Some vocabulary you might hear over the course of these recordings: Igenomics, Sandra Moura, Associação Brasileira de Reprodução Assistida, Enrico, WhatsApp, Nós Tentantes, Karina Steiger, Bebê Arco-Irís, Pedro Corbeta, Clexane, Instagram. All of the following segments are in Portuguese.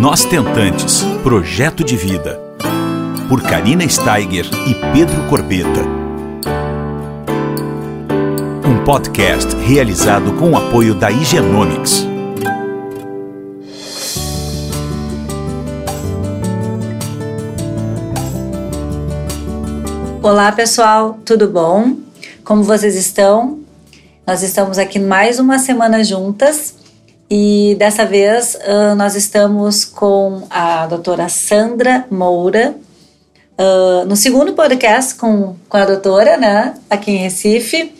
Nós Tentantes, Projeto de Vida, por Karina Steiger e Pedro Corbeta. Um podcast realizado com o apoio da Igenomics. Olá pessoal, tudo bom? Como vocês estão? Nós estamos aqui mais uma semana juntas. E dessa vez nós estamos com a doutora Sandra Moura, no segundo podcast com a doutora, né, aqui em Recife,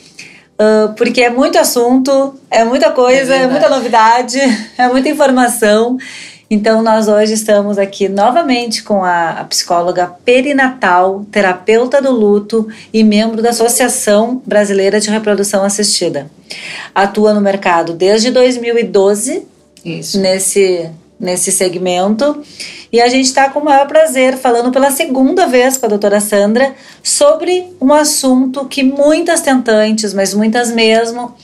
porque é muito assunto, é muita coisa, é muita novidade, é muita informação. Então nós hoje estamos aqui novamente com a psicóloga perinatal, terapeuta do luto e membro da Associação Brasileira de Reprodução Assistida. Atua no mercado desde 2012, isso, nesse segmento, e a gente está com o maior prazer falando pela segunda vez com a doutora Sandra sobre um assunto que muitas tentantes, mas muitas mesmo,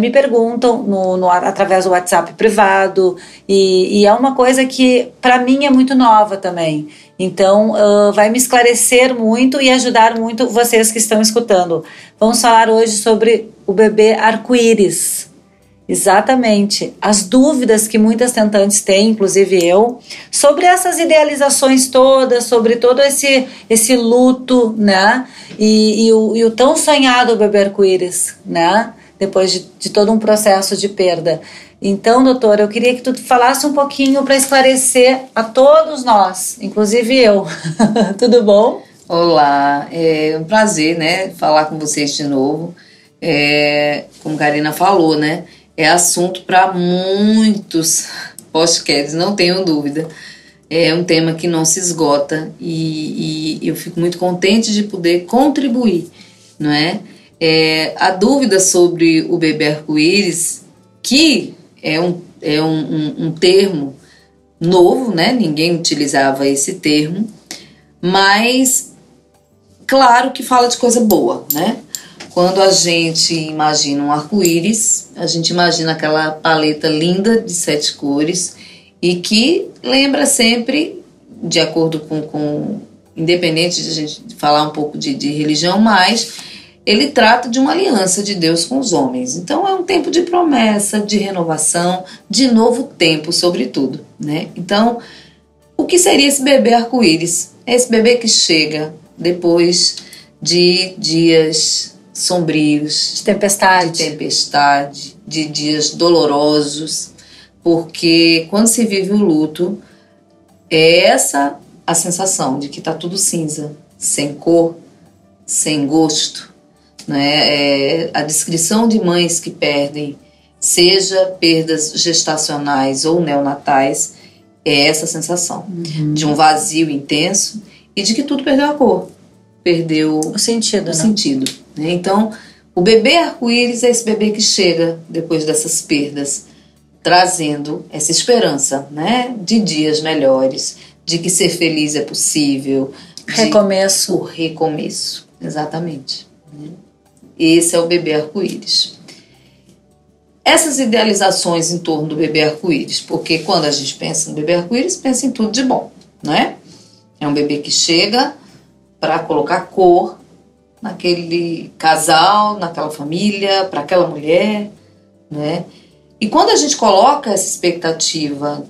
me perguntam através do WhatsApp privado, e é uma coisa que para mim é muito nova também. Então vai me esclarecer muito e ajudar muito vocês que estão escutando. Vamos falar hoje sobre o bebê arco-íris. Exatamente, as dúvidas que muitas tentantes têm, inclusive eu, sobre essas idealizações todas, sobre todo esse luto, né? E o tão sonhado bebê arco-íris, né? Depois de todo um processo de perda. Então, doutora, eu queria que tu falasse um pouquinho para esclarecer a todos nós, inclusive eu. Tudo bom? Olá, é um prazer, né, falar com vocês de novo. Como a Karina falou, né, é assunto para muitos podcasts, não tenho dúvida. É um tema que não se esgota e eu fico muito contente de poder contribuir, não é? A dúvida sobre o bebê arco-íris, que é um termo novo, né? Ninguém utilizava esse termo, mas claro que fala de coisa boa, né? Quando a gente imagina um arco-íris, a gente imagina aquela paleta linda de 7 cores e que lembra sempre, de acordo com independente de a gente falar um pouco de religião, mas ele trata de uma aliança de Deus com os homens. Então é um tempo de promessa, de renovação, de novo tempo, sobretudo, né? Então, o que seria esse bebê arco-íris? É esse bebê que chega depois de dias sombrios, de tempestade, de dias dolorosos, porque quando se vive o luto, é essa a sensação de que está tudo cinza, sem cor, sem gosto. Né? A descrição de mães que perdem, seja perdas gestacionais ou neonatais, é essa sensação, uhum, de um vazio intenso e de que tudo perdeu a cor, perdeu o sentido. Sentido, né? Então, o bebê arco-íris é esse bebê que chega depois dessas perdas, trazendo essa esperança, né, de dias melhores, de que ser feliz é possível, recomeço. O recomeço, exatamente, né? Esse é o bebê arco-íris. Essas idealizações em torno do bebê arco-íris, porque quando a gente pensa no bebê arco-íris, pensa em tudo de bom, né? É um bebê que chega para colocar cor naquele casal, naquela família, para aquela mulher, né? E quando a gente coloca essa expectativa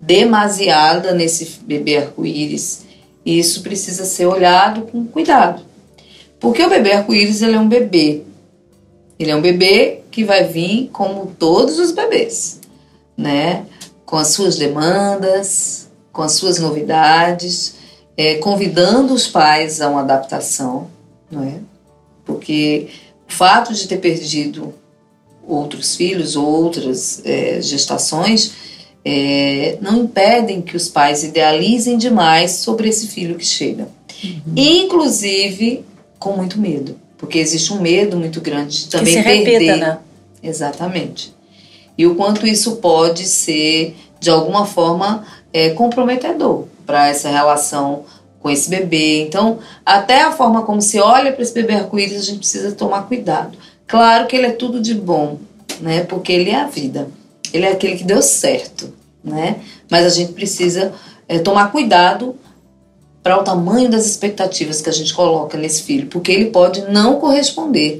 demasiada nesse bebê arco-íris, isso precisa ser olhado com cuidado. Porque o bebê arco-íris, ele é um bebê. Ele é um bebê que vai vir como todos os bebês, né? Com as suas demandas, com as suas novidades, convidando os pais a uma adaptação, não é? Porque o fato de ter perdido outros filhos ou outras gestações não impedem que os pais idealizem demais sobre esse filho que chega. Uhum. Inclusive com muito medo, porque existe um medo muito grande de também perder. Repita, né? Exatamente. E o quanto isso pode ser, de alguma forma, comprometedor para essa relação com esse bebê. Então, até a forma como se olha para esse bebê arco-íris, a gente precisa tomar cuidado. Claro que ele é tudo de bom, né? Porque ele é a vida. Ele é aquele que deu certo, né? Mas a gente precisa tomar cuidado para o tamanho das expectativas que a gente coloca nesse filho, porque ele pode não corresponder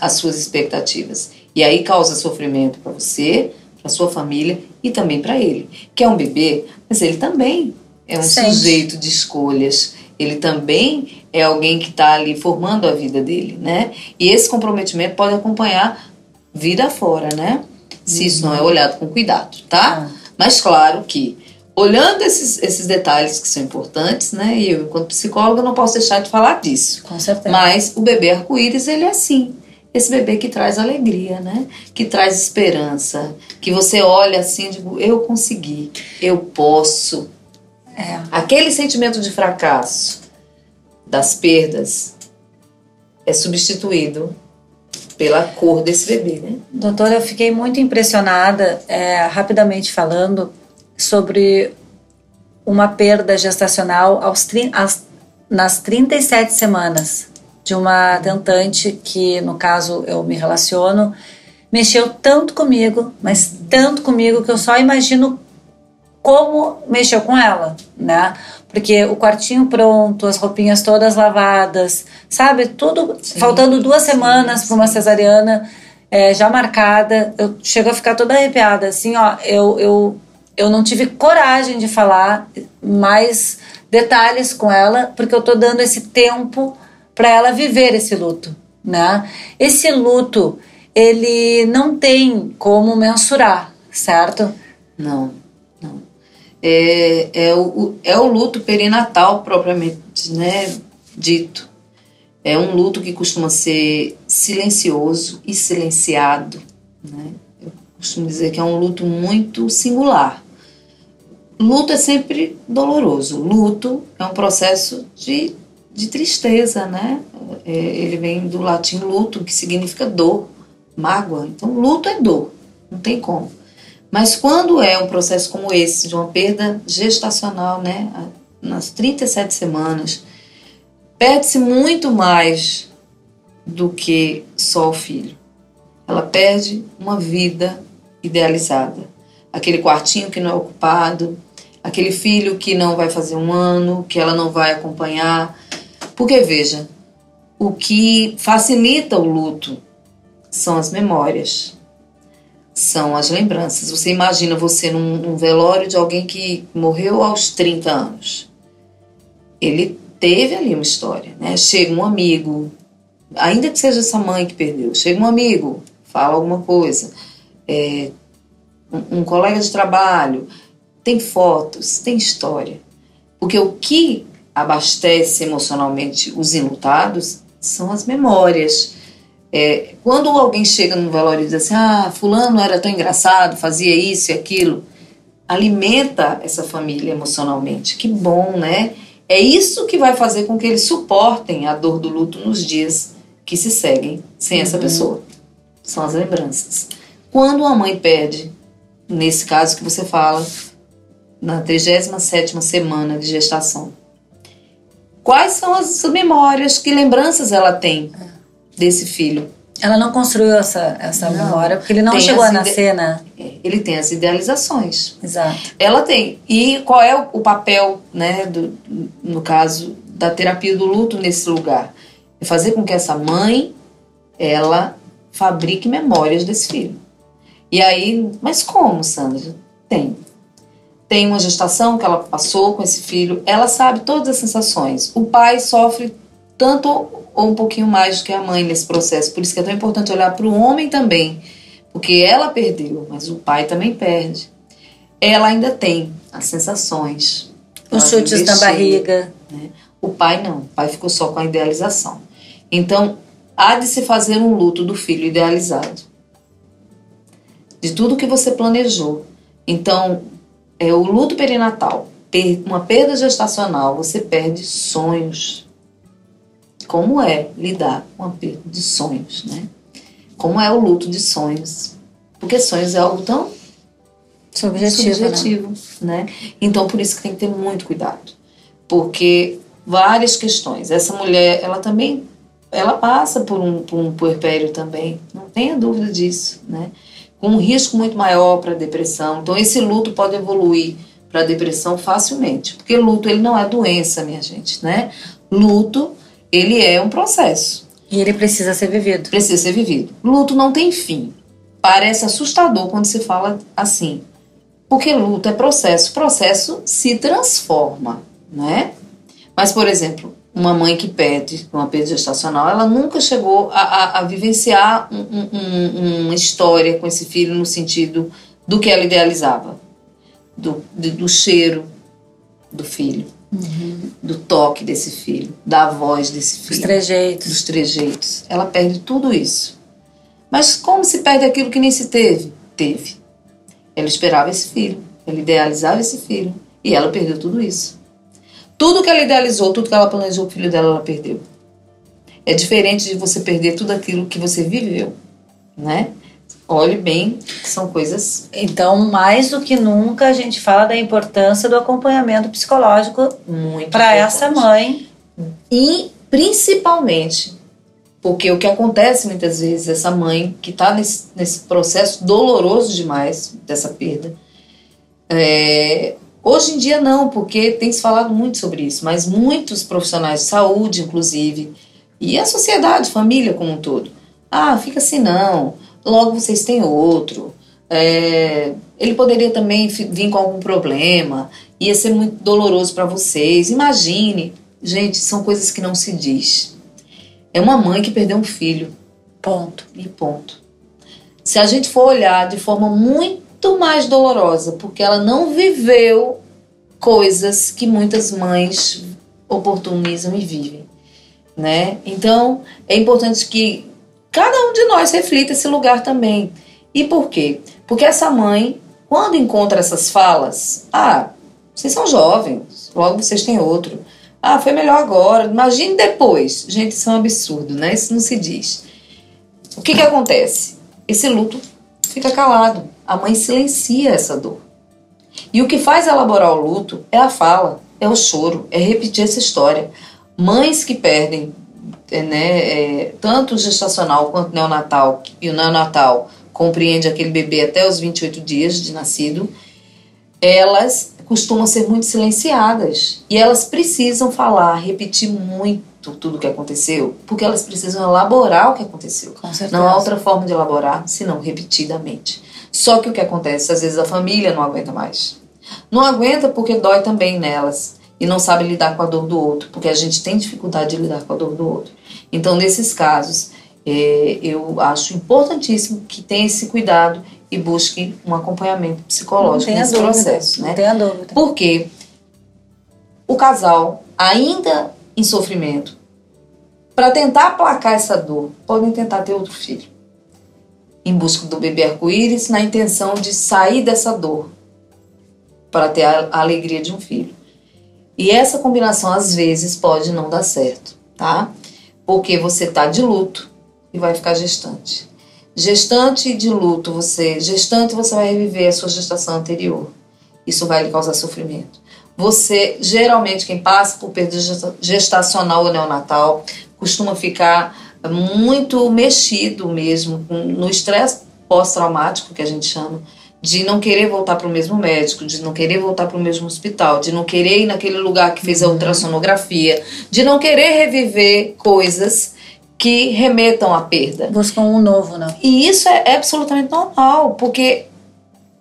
às suas expectativas. E aí causa sofrimento para você, para sua família e também para ele, que é um bebê, mas ele também é um sujeito de escolhas. Ele também é alguém que está ali formando a vida dele, né? E esse comprometimento pode acompanhar vida fora, né? Se isso não é olhado com cuidado, tá? Mas claro que, olhando esses detalhes que são importantes, né? E eu, enquanto psicóloga, não posso deixar de falar disso. Com certeza. Mas o bebê arco-íris, ele é assim. Esse bebê que traz alegria, né? Que traz esperança. Que você olha assim e digo, eu consegui, eu posso. É. Aquele sentimento de fracasso, das perdas, é substituído pela cor desse bebê, né? Doutora, eu fiquei muito impressionada, rapidamente falando, sobre uma perda gestacional nas 37 semanas de uma tentante que, no caso, eu me relaciono, mexeu tanto comigo, mas tanto comigo, que eu só imagino como mexeu com ela, né? Porque o quartinho pronto, as roupinhas todas lavadas, sabe? Tudo, sim, faltando 2 semanas para uma cesariana já marcada. Eu chego a ficar toda arrepiada, assim, ó. Eu não tive coragem de falar mais detalhes com ela, porque eu tô dando esse tempo para ela viver esse luto, né? Esse luto, ele não tem como mensurar, certo? Não. É o luto perinatal propriamente, né, dito. É um luto que costuma ser silencioso e silenciado, né? Eu costumo dizer que é um luto muito singular. Luto é sempre doloroso. Luto é um processo de tristeza, né? Ele vem do latim luto, que significa dor, mágoa. Então, luto é dor, não tem como. Mas quando é um processo como esse, de uma perda gestacional, né, nas 37 semanas, perde-se muito mais do que só o filho. Ela perde uma vida idealizada. Aquele quartinho que não é ocupado, aquele filho que não vai fazer 1 ano, que ela não vai acompanhar. Porque, veja, o que facilita o luto são as memórias. São as lembranças. Você imagina você num velório de alguém que morreu aos 30 anos. Ele teve ali uma história, né? Chega um amigo, ainda que seja essa mãe que perdeu, chega um amigo, fala alguma coisa, um colega de trabalho, tem fotos, tem história. Porque o que abastece emocionalmente os enlutados são as memórias. Quando alguém chega num velório e diz assim, fulano era tão engraçado, fazia isso e aquilo, alimenta essa família emocionalmente. Que bom, né? É isso que vai fazer com que eles suportem a dor do luto nos dias que se seguem sem essa pessoa. São as lembranças. Quando uma mãe perde, nesse caso que você fala, na 37ª semana de gestação, quais são as memórias, que lembranças ela tem desse filho? Ela não construiu essa memória, porque ele não chegou a nascer, né? Ele tem as idealizações. Exato. Ela tem. E qual é o papel, né, no caso, da terapia do luto nesse lugar? É fazer com que essa mãe, ela fabrique memórias desse filho. E aí, mas como, Sandra? Tem uma gestação que ela passou com esse filho, ela sabe todas as sensações. O pai sofre tanto ou um pouquinho mais do que a mãe nesse processo. Por isso que é tão importante olhar para o homem também, porque ela perdeu, mas o pai também perde. Ela ainda tem as sensações. Os chutes na barriga. Né? O pai não, o pai ficou só com a idealização. Então, há de se fazer um luto do filho idealizado. De tudo que você planejou. Então, é o luto perinatal. Uma perda gestacional, você perde sonhos. Como é lidar com a perda de sonhos, né? Como é o luto de sonhos? Porque sonhos é algo tão subjetivo, né? Então, por isso que tem que ter muito cuidado. Porque várias questões. Essa mulher, ela também, ela passa por um puerpério também. Não tenha dúvida disso, né? com um risco muito maior para depressão. Então, esse luto pode evoluir para depressão facilmente, porque luto ele não é doença, minha gente, né? Luto, ele é um processo. E ele precisa ser vivido. Precisa ser vivido. Luto não tem fim. Parece assustador quando se fala assim, porque luto é processo. Processo se transforma, né? Mas, por exemplo, uma mãe que perde, uma perda gestacional, ela nunca chegou a vivenciar uma história com esse filho no sentido do que ela idealizava. Do cheiro do filho, do toque desse filho, da voz desse filho. Dos trejeitos. Ela perde tudo isso. Mas como se perde aquilo que nem se teve? Teve. Ela esperava esse filho, ela idealizava esse filho e ela perdeu tudo isso. Tudo que ela idealizou, tudo que ela planejou o filho dela, ela perdeu. É diferente de você perder tudo aquilo que você viveu, né? Olhe bem, são coisas... Então, mais do que nunca, a gente fala da importância do acompanhamento psicológico para essa mãe. E, principalmente, porque o que acontece muitas vezes, essa mãe que está nesse processo doloroso demais, dessa perda, hoje em dia não, porque tem se falado muito sobre isso, mas muitos profissionais de saúde, inclusive, e a sociedade, família como um todo, fica assim não... Logo vocês têm outro. Ele poderia também vir com algum problema. Ia ser muito doloroso para vocês. Imagine. Gente, são coisas que não se diz. É uma mãe que perdeu um filho. Ponto. E ponto. Se a gente for olhar de forma muito mais dolorosa, porque ela não viveu coisas que muitas mães oportunizam e vivem, né? Então, é importante que cada um de nós reflita esse lugar também. E por quê? Porque essa mãe, quando encontra essas falas, vocês são jovens, logo vocês têm outro. Foi melhor agora, imagine depois. Gente, isso é um absurdo, né? Isso não se diz. O que acontece? Esse luto fica calado. A mãe silencia essa dor. E o que faz elaborar o luto é a fala, é o choro, é repetir essa história. Mães que perdem... tanto gestacional quanto neonatal, e o neonatal compreende aquele bebê até os 28 dias de nascido, elas costumam ser muito silenciadas e elas precisam falar, repetir muito tudo o que aconteceu, porque elas precisam elaborar o que aconteceu. Com certeza. Não há outra forma de elaborar senão repetidamente. Só que o que acontece, às vezes a família não aguenta mais. Não aguenta porque dói também nelas. E não sabe lidar com a dor do outro, porque a gente tem dificuldade de lidar com a dor do outro. Então, nesses casos, eu acho importantíssimo que tenha esse cuidado e busque um acompanhamento psicológico nesse processo. Não tenha dúvida. Porque o casal, ainda em sofrimento, para tentar aplacar essa dor, podem tentar ter outro filho. Em busca do bebê arco-íris, na intenção de sair dessa dor, para ter a alegria de um filho. E essa combinação, às vezes, pode não dar certo, tá? Porque você tá de luto e vai ficar gestante. Gestante, você vai reviver a sua gestação anterior. Isso vai lhe causar sofrimento. Você, geralmente, quem passa por perda gestacional ou neonatal, costuma ficar muito mexido mesmo no estresse pós-traumático, que a gente chama, de não querer voltar para o mesmo médico, de não querer voltar para o mesmo hospital, de não querer ir naquele lugar que fez a ultrassonografia, de não querer reviver coisas que remetam à perda. Buscam um novo, né? E isso é absolutamente normal, porque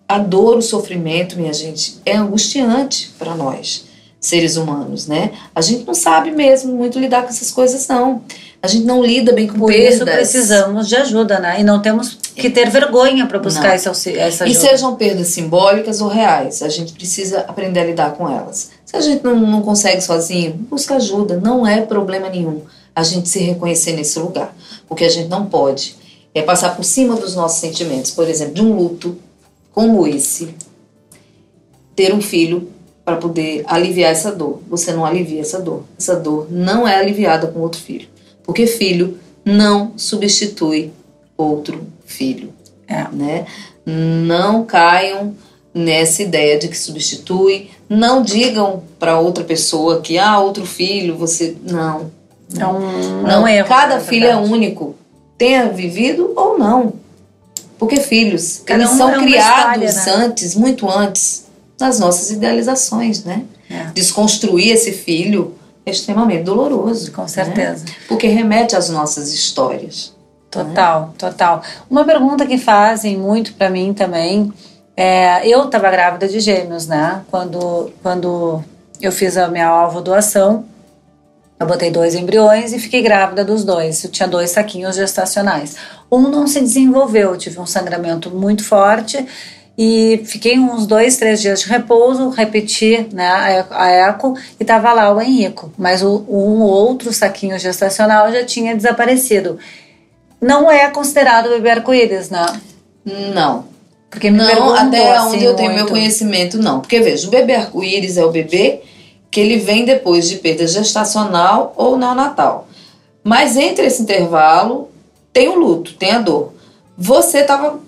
a dor, o sofrimento, minha gente, é angustiante para nós, seres humanos, né? A gente não sabe mesmo muito lidar com essas coisas, não. A gente não lida bem com perdas. Por isso precisamos de ajuda, né? E não temos que ter vergonha para buscar essa ajuda. E sejam perdas simbólicas ou reais, a gente precisa aprender a lidar com elas. Se a gente não consegue sozinho, busca ajuda, não é problema nenhum a gente se reconhecer nesse lugar. O que a gente não pode é passar por cima dos nossos sentimentos, por exemplo, de um luto como esse, ter um filho para poder aliviar essa dor. Você não alivia essa dor. Essa dor não é aliviada com outro filho. Porque filho não substitui outro filho, né? Não caiam nessa ideia de que substitui, não digam para outra pessoa que outro filho, você... Não. Não é. Cada filho é único, tenha vivido ou não. Porque filhos, eles são criados antes, muito antes das nossas idealizações, né? É. Desconstruir esse filho é extremamente doloroso. Com certeza. Né? Porque remete às nossas histórias. Total, né? Total. Uma pergunta que fazem muito pra mim também é... Eu tava grávida de gêmeos, né? Quando eu fiz a minha ovo-doação, eu botei 2 embriões e fiquei grávida dos 2. Eu tinha 2 saquinhos gestacionais. Um não se desenvolveu, eu tive um sangramento muito forte e fiquei uns 2, 3 dias de repouso, repeti, né, a eco, e estava lá o Enrico, mas um outro saquinho gestacional já tinha desaparecido. Não é considerado bebê arco-íris, né? Não. Porque me perguntou até onde assim, eu tenho muito meu conhecimento, não. Porque veja, o bebê arco-íris é o bebê que ele vem depois de perda gestacional ou neonatal. Mas entre esse intervalo tem o luto, tem a dor. Você tava...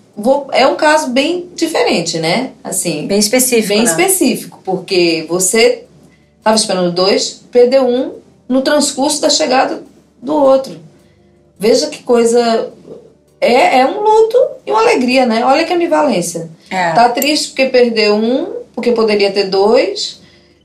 É um caso bem diferente, né? Assim, bem específico, bem, né? Específico, porque você tava esperando 2, perdeu um no transcurso da chegada do outro. Veja que coisa... É um luto e uma alegria, né? Olha que ambivalência. É. Tá triste porque perdeu um, porque poderia ter 2,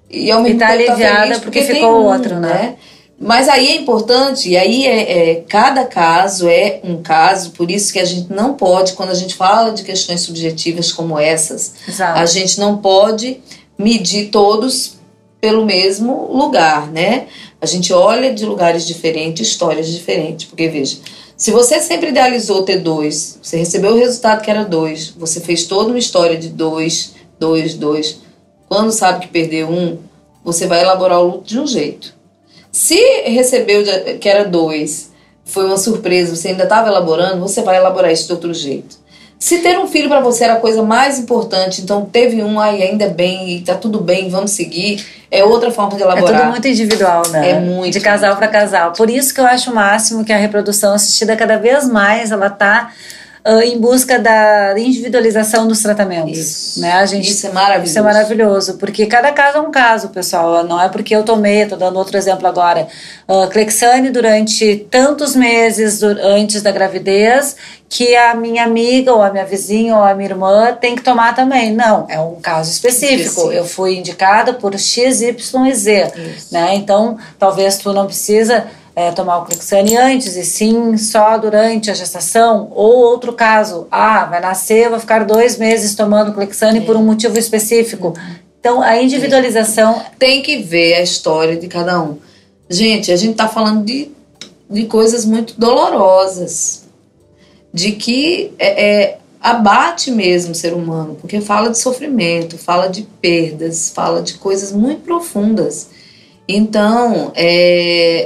e ao mesmo tempo tá feliz porque ficou o outro, né? Mas aí é importante, e aí cada caso é um caso, por isso que a gente não pode, quando a gente fala de questões subjetivas como essas, exato, a gente não pode medir todos pelo mesmo lugar, né? A gente olha de lugares diferentes, histórias diferentes, porque veja, se você sempre idealizou ter 2, você recebeu o resultado que era 2, você fez toda uma história de 2, 2, 2, quando sabe que perdeu 1, você vai elaborar o luto de um jeito. Se recebeu que era 2, foi uma surpresa, você ainda estava elaborando, você vai elaborar isso de outro jeito. Se ter um filho para você era a coisa mais importante, então teve um, aí ainda bem, tá tudo bem, vamos seguir, é outra forma de elaborar. É tudo muito individual, né? É muito. De casal para casal. Por isso que eu acho o máximo que a reprodução assistida cada vez mais, ela tá em busca da individualização dos tratamentos. Isso, né? A gente, isso é maravilhoso. Isso é maravilhoso, porque cada caso é um caso, pessoal. Não é porque eu tomei, estou dando outro exemplo agora, Clexane durante tantos meses antes da gravidez, que a minha amiga, ou a minha vizinha, ou a minha irmã tem que tomar também. Não, é um caso específico. Eu fui indicada por X, Y e Z. Né? Então, talvez tu não precisa... tomar o Clexane antes e sim só durante a gestação, ou outro caso, vai nascer, vou ficar 2 meses tomando Clexane por um motivo específico. Então a individualização tem que ver a história de cada um. Gente, a gente tá falando de coisas muito dolorosas, de que abate mesmo o ser humano, porque fala de sofrimento, fala de perdas, fala de coisas muito profundas. Então,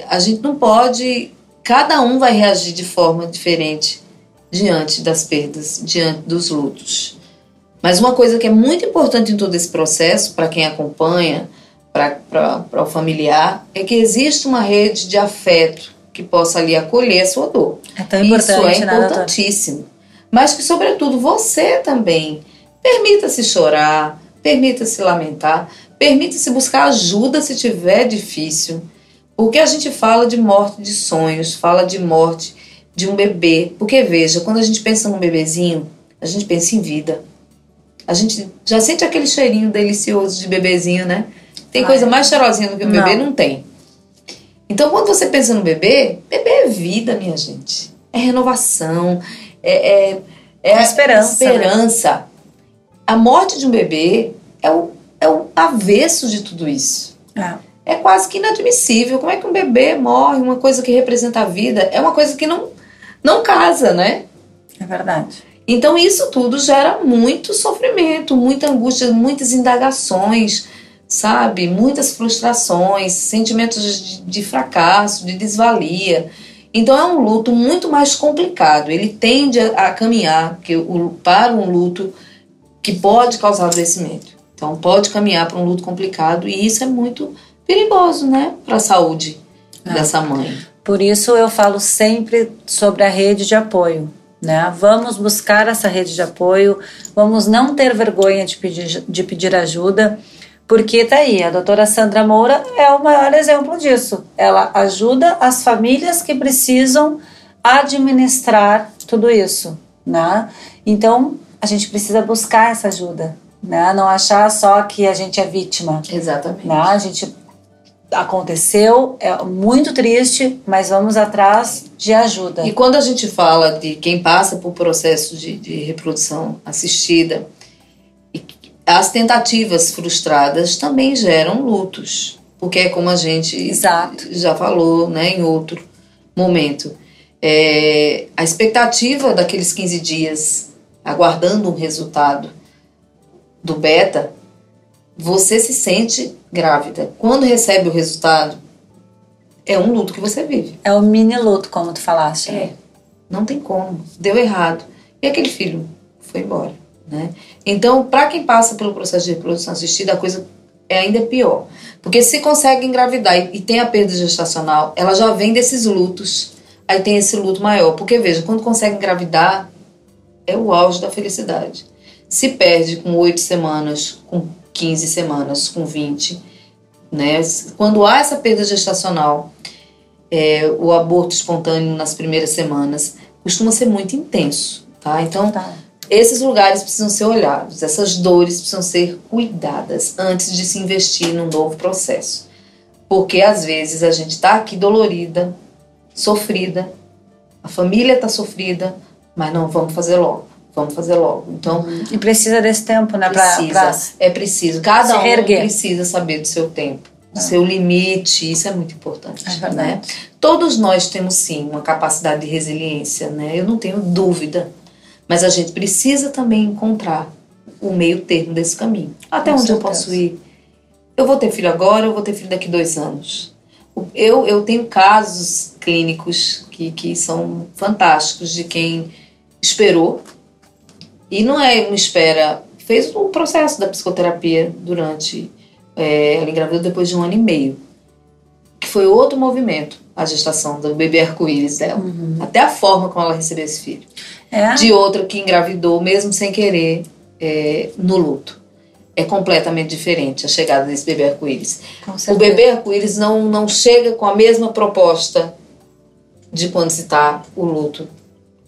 a gente não pode... Cada um vai reagir de forma diferente diante das perdas, diante dos lutos. Mas uma coisa que é muito importante em todo esse processo, para quem acompanha, para o familiar, é que existe uma rede de afeto que possa ali acolher a sua dor. É tão importante, isso é importantíssimo. Né, mas que, sobretudo, você também permita-se chorar, permita-se lamentar, permita-se buscar ajuda se tiver difícil. Porque a gente fala de morte de sonhos, fala de morte de um bebê. Porque veja, quando a gente pensa num bebezinho, a gente pensa em vida. A gente já sente aquele cheirinho delicioso de bebezinho, né? Tem coisa mais cheirosinha do que um bebê? Não tem. Então quando você pensa no bebê, bebê é vida, minha gente. É renovação, é esperança. Né? A morte de um bebê é o avesso de tudo isso. É quase que inadmissível. Como é que um bebê morre? Uma coisa que representa a vida é uma coisa que não casa, né? É verdade. Então isso tudo gera muito sofrimento, muita angústia, muitas indagações, sabe? Muitas frustrações, sentimentos de fracasso, de desvalia. Então é um luto muito mais complicado. Ele tende a caminhar para um luto que pode causar adoecimento. Então, pode caminhar para um luto complicado e isso é muito perigoso, né? Para a saúde dessa mãe. Por isso, eu falo sempre sobre a rede de apoio, né? Vamos buscar essa rede de apoio, vamos não ter vergonha de pedir ajuda, porque tá aí, a doutora Sandra Moura é o maior exemplo disso. Ela ajuda as famílias que precisam administrar tudo isso. né? Então, a gente precisa buscar essa ajuda, né? Não achar só que a gente é vítima. Exatamente. Né? A gente aconteceu, é muito triste, mas vamos atrás de ajuda. E quando a gente fala de quem passa por processo de reprodução assistida, as tentativas frustradas também geram lutos, porque é como a gente Exato. Já falou, né, em outro momento. A expectativa daqueles 15 dias aguardando um resultado do beta, você se sente grávida. Quando recebe o resultado, é um luto que você vive. É um mini luto, como tu falaste. É, não tem como, deu errado. E aquele filho foi embora, né? Então, para quem passa pelo processo de reprodução assistida, a coisa é ainda pior. Porque se consegue engravidar e tem a perda gestacional, ela já vem desses lutos, aí tem esse luto maior. Porque, veja, quando consegue engravidar, é o auge da felicidade. Se perde com 8 semanas, com 15 semanas, com 20, né? Quando há essa perda gestacional, o aborto espontâneo nas primeiras semanas costuma ser muito intenso, tá? Então, esses lugares precisam ser olhados, essas dores precisam ser cuidadas antes de se investir num novo processo. Porque, às vezes, a gente está aqui dolorida, sofrida, a família está sofrida, mas não, vamos fazer logo. Então, e precisa desse tempo, né? É preciso. Cada um precisa saber do seu tempo, do seu limite. Isso é muito importante, né? Todos nós temos, sim, uma capacidade de resiliência, né? Eu não tenho dúvida. Mas a gente precisa também encontrar o meio termo desse caminho. Até onde eu posso ir? Eu vou ter filho agora, eu vou ter filho daqui 2 anos. Eu tenho casos clínicos que são fantásticos de quem esperou, e não é uma espera, fez o processo da psicoterapia durante, ela engravidou depois de 1 ano e meio, que foi outro movimento, a gestação do bebê arco-íris dela, até a forma como ela recebeu esse filho, de outra que engravidou mesmo sem querer, no luto. É completamente diferente a chegada desse bebê arco-íris. O bebê arco-íris não chega com a mesma proposta de quando se está o luto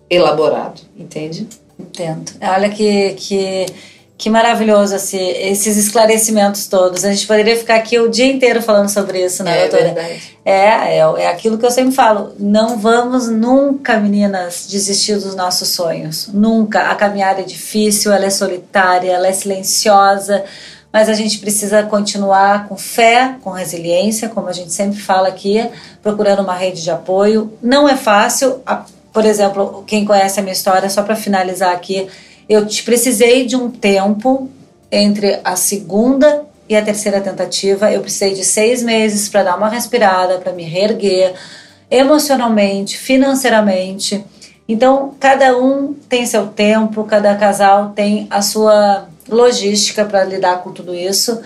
elaborado, entende? Entendo. Olha que maravilhoso, assim, esses esclarecimentos todos. A gente poderia ficar aqui o dia inteiro falando sobre isso, né, doutora? Verdade. É aquilo que eu sempre falo. Não vamos nunca, meninas, desistir dos nossos sonhos. Nunca. A caminhada é difícil, ela é solitária, ela é silenciosa, mas a gente precisa continuar com fé, com resiliência, como a gente sempre fala aqui, procurando uma rede de apoio. Não é fácil. Por exemplo, quem conhece a minha história, só para finalizar aqui, eu precisei de um tempo entre a segunda e a terceira tentativa. Eu precisei de 6 meses para dar uma respirada, para me reerguer emocionalmente, financeiramente. Então, cada um tem seu tempo, cada casal tem a sua logística para lidar com tudo isso.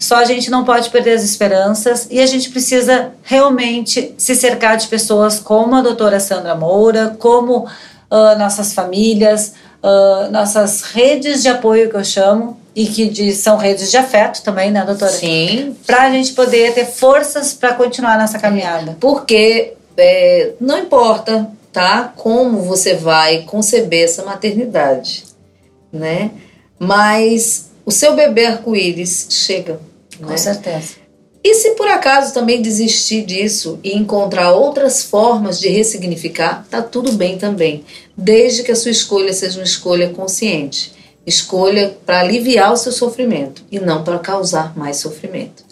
Só a gente não pode perder as esperanças, e a gente precisa realmente se cercar de pessoas como a doutora Sandra Moura, como nossas famílias, nossas redes de apoio, que eu chamo, e que são redes de afeto também, né, doutora? Sim. Para a gente poder ter forças para continuar nessa caminhada. Porque não importa, tá, como você vai conceber essa maternidade, né? Mas o seu bebê arco-íris chega. Com certeza. E se por acaso também desistir disso e encontrar outras formas de ressignificar, tá tudo bem também. Desde que a sua escolha seja uma escolha consciente. Escolha para aliviar o seu sofrimento e não para causar mais sofrimento,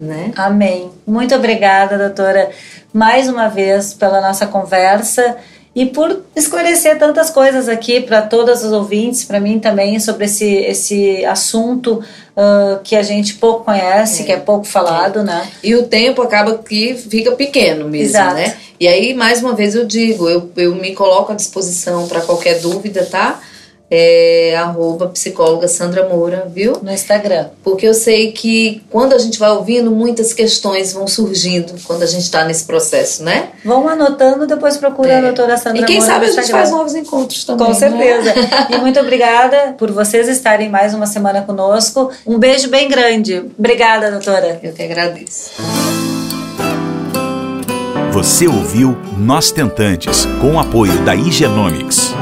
né? Amém. Muito obrigada, doutora, mais uma vez pela nossa conversa e por esclarecer tantas coisas aqui para todas as ouvintes, para mim também, sobre esse assunto que a gente pouco conhece, que é pouco falado, né? E o tempo acaba que fica pequeno mesmo, Exato. Né? E aí, mais uma vez, eu digo, eu me coloco à disposição para qualquer dúvida, tá? @psicóloga Sandra Moura, viu? No Instagram. Porque eu sei que quando a gente vai ouvindo, muitas questões vão surgindo quando a gente está nesse processo, né? Vão anotando, depois procura a doutora Sandra Moura. E quem sabe a gente faz novos encontros também. Com certeza. Né? E muito obrigada por vocês estarem mais uma semana conosco. Um beijo bem grande. Obrigada, doutora. Eu que agradeço. Você ouviu Nós Tentantes, com o apoio da Igenomics.